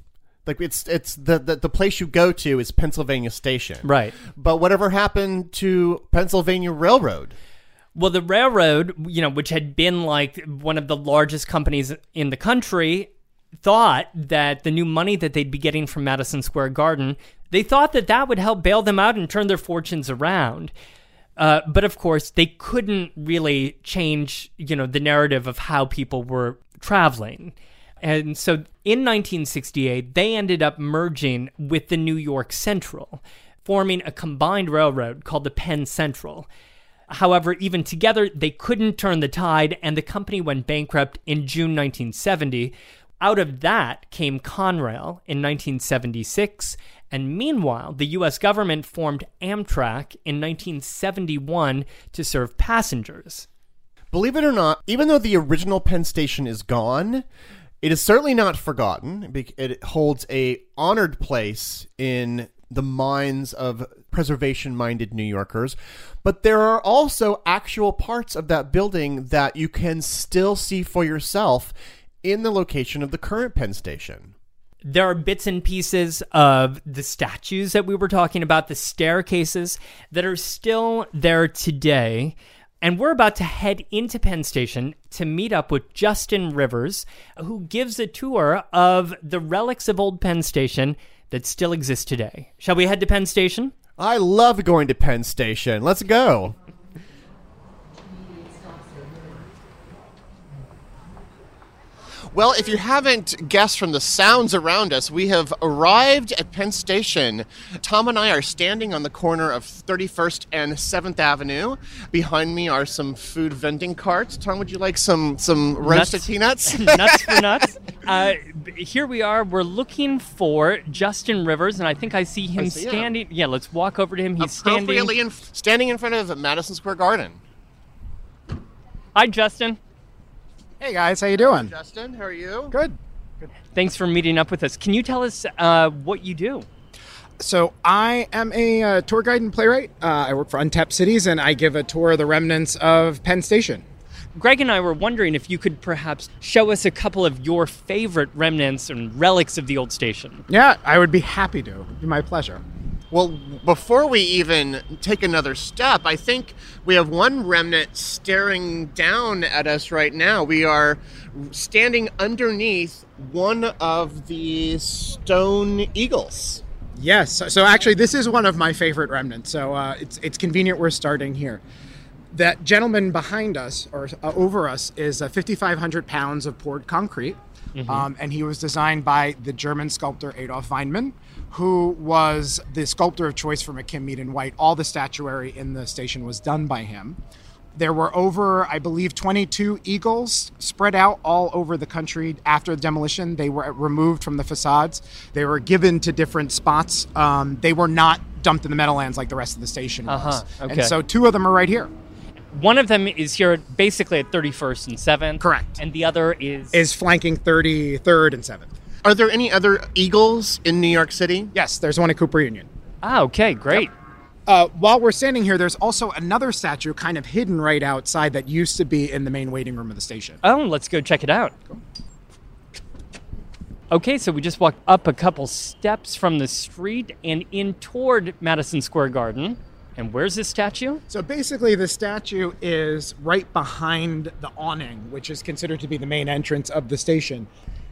Like, it's the place you go to is Pennsylvania Station. Right. But whatever happened to Pennsylvania Railroad? Well, the railroad, you know, which had been like one of the largest companies in the country, thought that the new money that they'd be getting from Madison Square Garden, they thought that that would help bail them out and turn their fortunes around. But of course, they couldn't really change, you know, the narrative of how people were traveling. And so in 1968, they ended up merging with the New York Central, forming a combined railroad called the Penn Central. However, even together, they couldn't turn the tide, and the company went bankrupt in June 1970. Out of that came Conrail in 1976, And meanwhile, the U.S. government formed Amtrak in 1971 to serve passengers. Believe it or not, even though the original Penn Station is gone, it is certainly not forgotten. It holds a honored place in the minds of preservation-minded New Yorkers. But there are also actual parts of that building that you can still see for yourself in the location of the current Penn Station. There are bits and pieces of the statues that we were talking about, the staircases that are still there today. And we're about to head into Penn Station to meet up with Justin Rivers, who gives a tour of the relics of old Penn Station that still exist today. Shall we head to Penn Station? I love going to Penn Station. Let's go. Well, if you haven't guessed from the sounds around us, we have arrived at Penn Station. Tom and I are standing on the corner of 31st and 7th Avenue. Behind me are some food vending carts. Tom, would you like some roasted peanuts? Nuts for nuts. Here we are. We're looking for Justin Rivers, and I think I see him standing. Yeah, let's walk over to him. He's standing in front of Madison Square Garden. Hi, Justin. Hey guys, how you doing? Justin, how are you? Good. Thanks for meeting up with us. Can you tell us what you do? So I am a tour guide and playwright. I work for Untapped Cities, and I give a tour of the remnants of Penn Station. Greg and I were wondering if you could perhaps show us a couple of your favorite remnants and relics of the old station. Yeah, I would be happy to. It would be my pleasure. Well, before we even take another step, I think we have one remnant staring down at us right now. We are standing underneath one of the stone eagles. Yes. So actually, this is one of my favorite remnants. So it's convenient we're starting here. That gentleman behind us, or over us, is 5,500 pounds of poured concrete. Mm-hmm. And he was designed by the German sculptor Adolf Weinmann, who was the sculptor of choice for McKim, Mead and White. All the statuary in the station was done by him. There were over, I believe, 22 eagles spread out all over the country. After the demolition, they were removed from the facades. They were given to different spots. They were not dumped in the Meadowlands like the rest of the station was. Uh-huh. Okay. And so two of them are right here. One of them is here basically at 31st and 7th. Correct. And the other is flanking 33rd and 7th. Are there any other eagles in New York City? Yes, there's one at Cooper Union. Ah, okay, great. Yep. While we're standing here, there's also another statue kind of hidden right outside that used to be in the main waiting room of the station. Oh, let's go check it out. Cool. Okay, so we just walked up a couple steps from the street and in toward Madison Square Garden. And where's this statue? So basically the statue is right behind the awning, which is considered to be the main entrance of the station.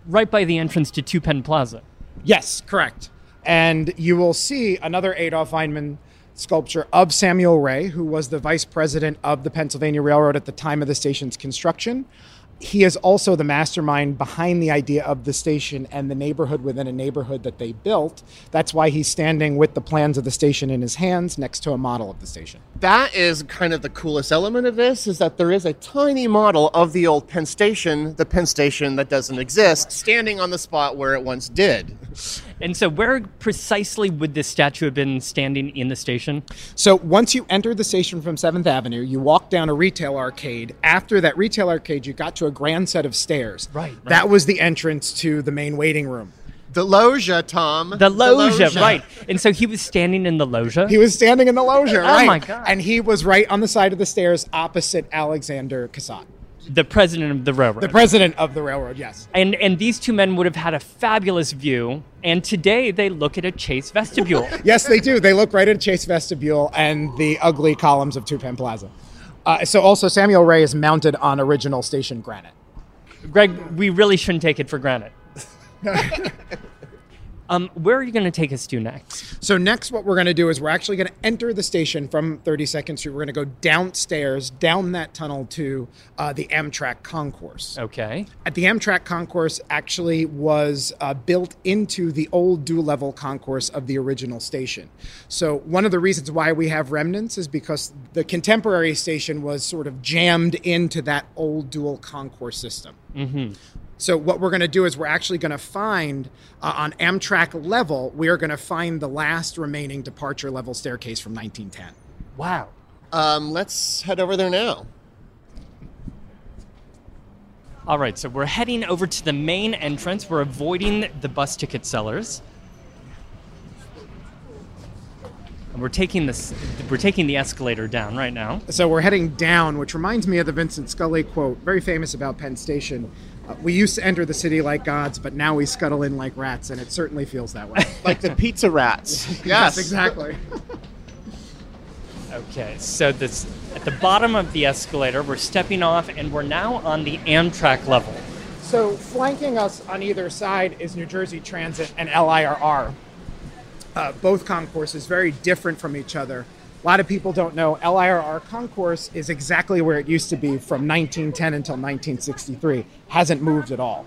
Right by the entrance to Two Penn Plaza. Yes, correct. And you will see another Adolf Weinmann sculpture of Samuel Rea, who was the vice president of the Pennsylvania Railroad at the time of the station's construction. He is also the mastermind behind the idea of the station and the neighborhood within a neighborhood that they built. That's why he's standing with the plans of the station in his hands next to a model of the station. That is kind of the coolest element of this, is that there is a tiny model of the old Penn Station, the Penn Station that doesn't exist, standing on the spot where it once did. And so where precisely would this statue have been standing in the station? So once you enter the station from 7th Avenue, you walk down a retail arcade. After that retail arcade, you got to a grand set of stairs. Right. That was the entrance to the main waiting room. The loggia, Tom. The loggia, right. And so he was standing in the loggia? He was standing in the loggia, right. Oh, my God. And he was right on the side of the stairs opposite Alexander Cassatt. The president of the railroad. The president of the railroad, yes. And these two men would have had a fabulous view, and today they look at a Chase vestibule. Yes, they do. They look right at a Chase vestibule and the ugly columns of Two Penn Plaza. So also Samuel Rea is mounted on original station granite. Greg, we really shouldn't take it for granted. Where are you going to take us to next? So next what we're going to do is we're actually going to enter the station from 32nd Street. We're going to go downstairs, down that tunnel to the Amtrak Concourse. Okay. At the Amtrak Concourse actually was built into the old dual-level concourse of the original station. So one of the reasons why we have remnants is because the contemporary station was sort of jammed into that old dual concourse system. Mm-hmm. So what we're going to do is we're actually going to find, on Amtrak level, we are going to find the last remaining departure level staircase from 1910. Wow. Let's head over there now. All right, so we're heading over to the main entrance. We're avoiding the bus ticket sellers. And we're taking the escalator down right now. So we're heading down, which reminds me of the Vincent Scully quote, very famous about Penn Station. We used to enter the city like gods, but now we scuttle in like rats, and it certainly feels that way. Like the pizza rats. Yes, exactly. Okay, so this at the bottom of the escalator, we're stepping off, and we're now on the Amtrak level. So flanking us on either side is New Jersey Transit and LIRR. Both concourses very different from each other. A lot of people don't know LIRR Concourse is exactly where it used to be from 1910 until 1963. Hasn't moved at all.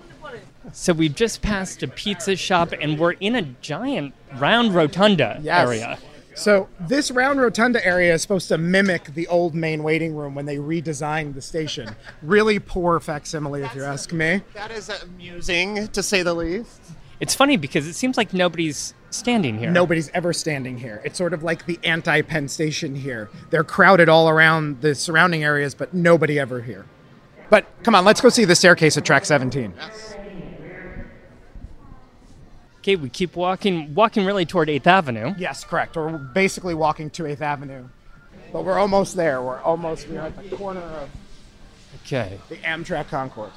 So we've just passed a pizza shop and we're in a giant round rotunda area. So this round rotunda area is supposed to mimic the old main waiting room when they redesigned the station. Really poor facsimile, if you ask me. That is amusing, to say the least. It's funny because it seems like nobody's standing here. Nobody's ever standing here. It's sort of like the anti-Penn Station here. They're crowded all around the surrounding areas, but nobody ever here. But come on, let's go see the staircase at track 17. Yes. Okay, we keep walking really toward 8th Avenue. Yes, correct. We're basically walking to 8th Avenue. But we're almost there. We are at the corner of the Amtrak Concourse.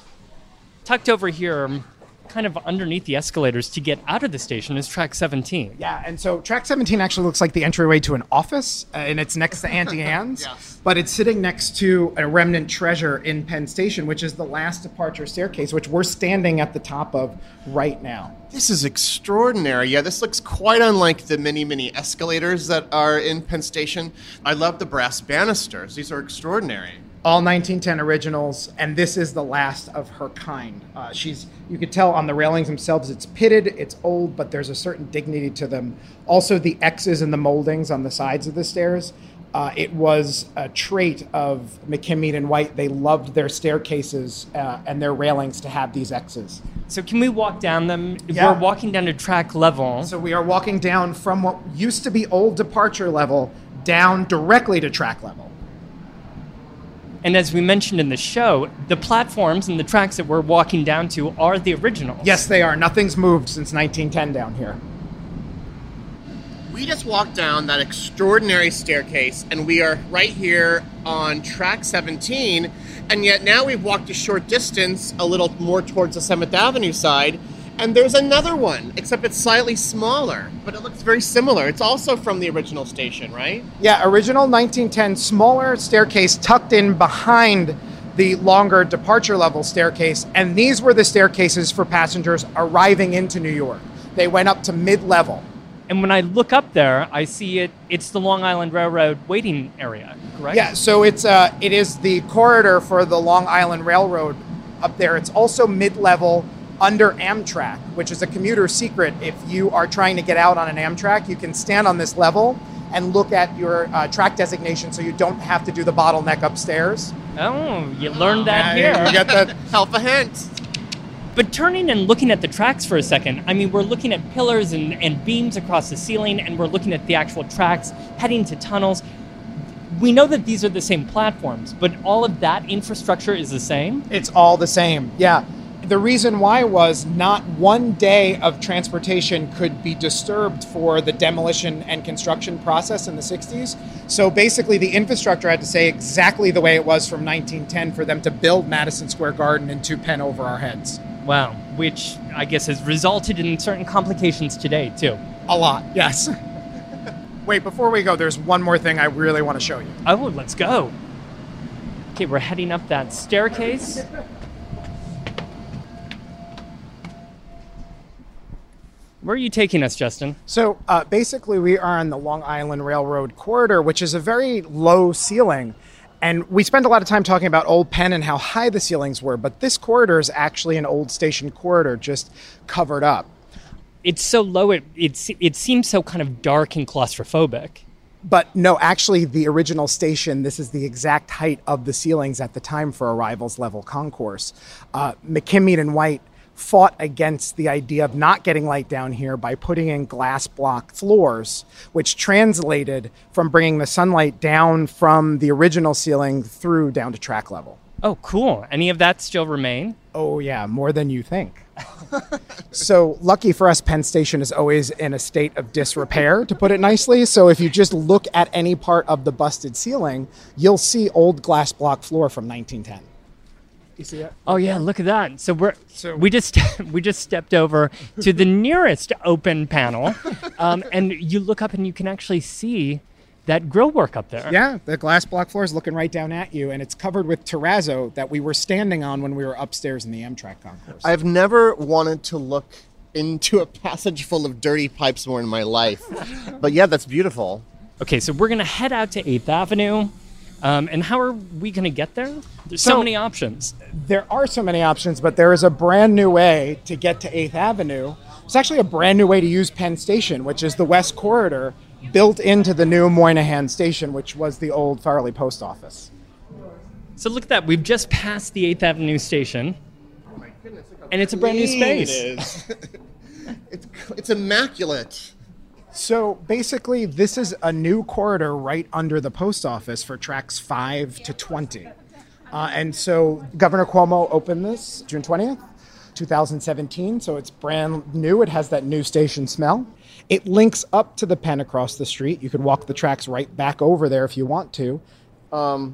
Tucked over here, kind of underneath the escalators to get out of the station, is track 17. Yeah, and so track 17 actually looks like the entryway to an office, and it's next to Auntie Anne's. Yes. But it's sitting next to a remnant treasure in Penn Station, which is the last departure staircase, which we're standing at the top of right now. This is extraordinary. Yeah, this looks quite unlike the many, many escalators that are in Penn Station. I love the brass banisters. These are extraordinary. All 1910 originals, and this is the last of her kind. You could tell on the railings themselves, it's pitted, it's old, but there's a certain dignity to them. Also, the X's and the moldings on the sides of the stairs. It was a trait of McKim, Mead and White. They loved their staircases and their railings to have these X's. So can we walk down them? Yeah. We're walking down to track level. So we are walking down from what used to be old departure level down directly to track level. And as we mentioned in the show, the platforms and the tracks that we're walking down to are the originals. Yes, they are. Nothing's moved since 1910 down here. We just walked down that extraordinary staircase, and we are right here on track 17. And yet now we've walked a short distance, a little more towards the 7th Avenue side, and there's another one, except it's slightly smaller, but it looks very similar. It's also from the original station, right? Yeah, original 1910, smaller staircase tucked in behind the longer departure level staircase. And these were the staircases for passengers arriving into New York. They went up to mid-level. And when I look up there, I see it's the Long Island Railroad waiting area, correct? Yeah, so it is the corridor for the Long Island Railroad up there. It's also mid-level, under Amtrak, which is a commuter secret. If you are trying to get out on an Amtrak, you can stand on this level and look at your track designation so you don't have to do the bottleneck upstairs. Oh, you learned that here. You got that. Help a hint. But turning and looking at the tracks for a second, I mean, we're looking at pillars and beams across the ceiling, and we're looking at the actual tracks heading to tunnels. We know that these are the same platforms, but all of that infrastructure is the same? It's all the same, yeah. The reason why was not one day of transportation could be disturbed for the demolition and construction process in the 60s. So basically the infrastructure had to stay exactly the way it was from 1910 for them to build Madison Square Garden and two Penn over our heads. Wow, which I guess has resulted in certain complications today too. A lot, yes. Wait, before we go, there's one more thing I really want to show you. Oh, let's go. Okay, we're heading up that staircase. Where are you taking us, Justin? So basically we are on the Long Island Railroad corridor, which is a very low ceiling. And we spend a lot of time talking about Old Penn and how high the ceilings were, but this corridor is actually an old station corridor just covered up. It's so low, it seems so kind of dark and claustrophobic. But no, actually the original station, this is the exact height of the ceilings at the time for a Rivals level concourse. McKim, Mead and White fought against the idea of not getting light down here by putting in glass block floors, which translated from bringing the sunlight down from the original ceiling through down to track level. Oh, cool. Any of that still remain? Oh, yeah, more than you think. So lucky for us, Penn Station is always in a state of disrepair, to put it nicely. So if you just look at any part of the busted ceiling, you'll see old glass block floor from 1910. You see that? Oh, yeah, look at that. So we just stepped over to the nearest open panel, and you look up and you can actually see that grill work up there. Yeah, the glass block floor is looking right down at you, and it's covered with terrazzo that we were standing on when we were upstairs in the Amtrak concourse. I've never wanted to look into a passage full of dirty pipes more in my life. But yeah, that's beautiful. Okay, so we're going to head out to 8th Avenue. And how are we going to get there? There's so many options. There are so many options, but there is a brand new way to get to 8th Avenue. It's actually a brand new way to use Penn Station, which is the West Corridor, built into the new Moynihan Station, which was the old Farley Post Office. So look at that. We've just passed the 8th Avenue station. Oh my goodness. And it's a brand new space. It is. It's immaculate. So basically, this is a new corridor right under the post office for tracks 5 to 20. And so Governor Cuomo opened this June 20th, 2017. So it's brand new. It has that new station smell. It links up to the Penn across the street. You could walk the tracks right back over there if you want to.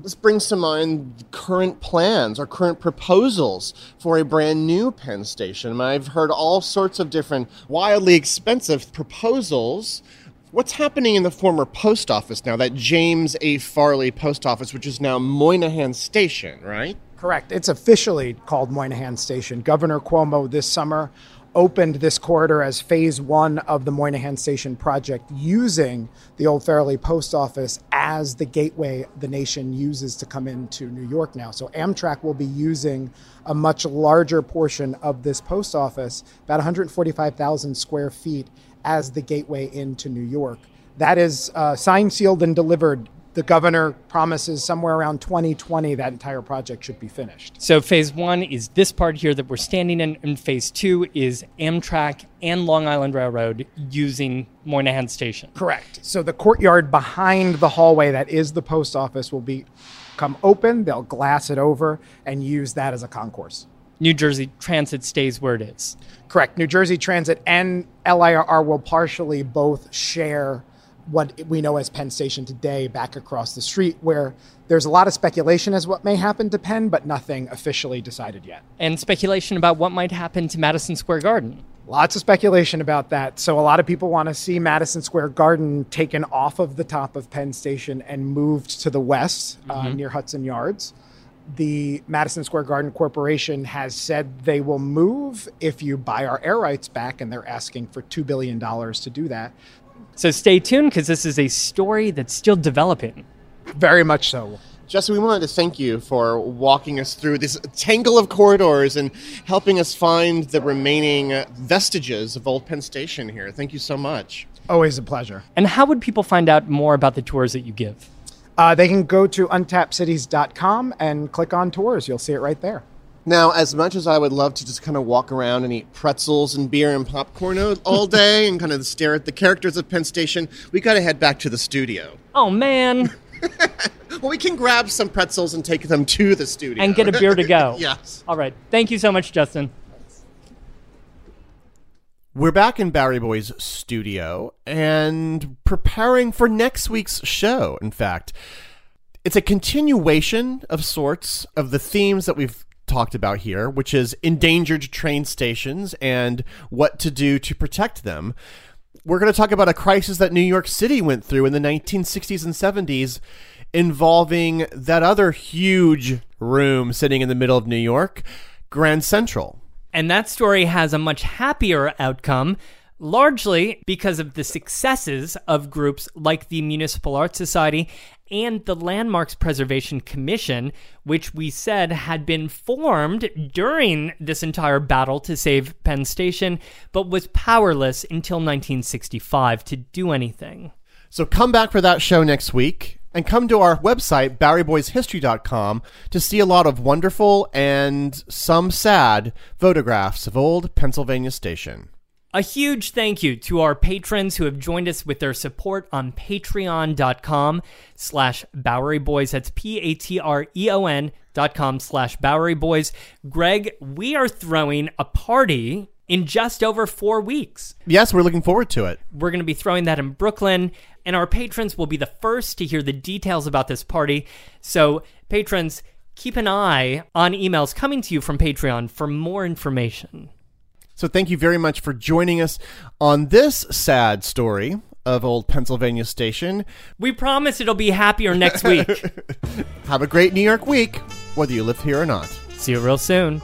This brings to mind current plans or current proposals for a brand new Penn Station. I've heard all sorts of different wildly expensive proposals. What's happening in the former post office now, that James A. Farley post office, which is now Moynihan Station, right? Correct. It's officially called Moynihan Station. Governor Cuomo this summer opened this corridor as phase one of the Moynihan Station project, using the old Farley Post Office as the gateway the nation uses to come into New York now. So Amtrak will be using a much larger portion of this post office, about 145,000 square feet, as the gateway into New York. That is signed, sealed, and delivered. The governor promises somewhere around 2020 that entire project should be finished. So phase one is this part here that we're standing in, and phase two is Amtrak and Long Island Railroad using Moynihan Station. Correct. So the courtyard behind the hallway that is the post office will become open. They'll glass it over and use that as a concourse. New Jersey Transit stays where it is. Correct. New Jersey Transit and LIRR will partially both share what we know as Penn Station today back across the street, where there's a lot of speculation as what may happen to Penn, but nothing officially decided yet. And speculation about what might happen to Madison Square Garden. Lots of speculation about that. So a lot of people want to see Madison Square Garden taken off of the top of Penn Station and moved to the west, near Hudson Yards. The Madison Square Garden Corporation has said they will move if you buy our air rights back, and they're asking for $2 billion to do that. So stay tuned, because this is a story that's still developing. Very much so. Justin, we wanted to thank you for walking us through this tangle of corridors and helping us find the remaining vestiges of old Penn Station here. Thank you so much. Always a pleasure. And how would people find out more about the tours that you give? They can go to untappedcities.com and click on tours. You'll see it right there. Now, as much as I would love to just kind of walk around and eat pretzels and beer and popcorn all day and kind of stare at the characters of Penn Station, we got to head back to the studio. Oh, man. Well, we can grab some pretzels and take them to the studio. And get a beer to go. Yes. All right. Thank you so much, Justin. We're back in Bowery Boy's studio and preparing for next week's show, in fact. It's a continuation of sorts of the themes that we've talked about here, which is endangered train stations and what to do to protect them. We're going to talk about a crisis that New York City went through in the 1960s and 70s involving that other huge room sitting in the middle of New York, Grand Central. And that story has a much happier outcome, largely because of the successes of groups like the Municipal Arts Society and the Landmarks Preservation Commission, which we said had been formed during this entire battle to save Penn Station, but was powerless until 1965 to do anything. So come back for that show next week and come to our website, barryboyshistory.com, to see a lot of wonderful and some sad photographs of old Pennsylvania Station. A huge thank you to our patrons who have joined us with their support on patreon.com/BoweryBoys. That's patreon.com/BoweryBoys. Greg, we are throwing a party in just over 4 weeks. Yes, we're looking forward to it. We're going to be throwing that in Brooklyn, and our patrons will be the first to hear the details about this party. So, patrons, keep an eye on emails coming to you from Patreon for more information. So thank you very much for joining us on this sad story of old Pennsylvania Station. We promise it'll be happier next week. Have a great New York week, whether you live here or not. See you real soon.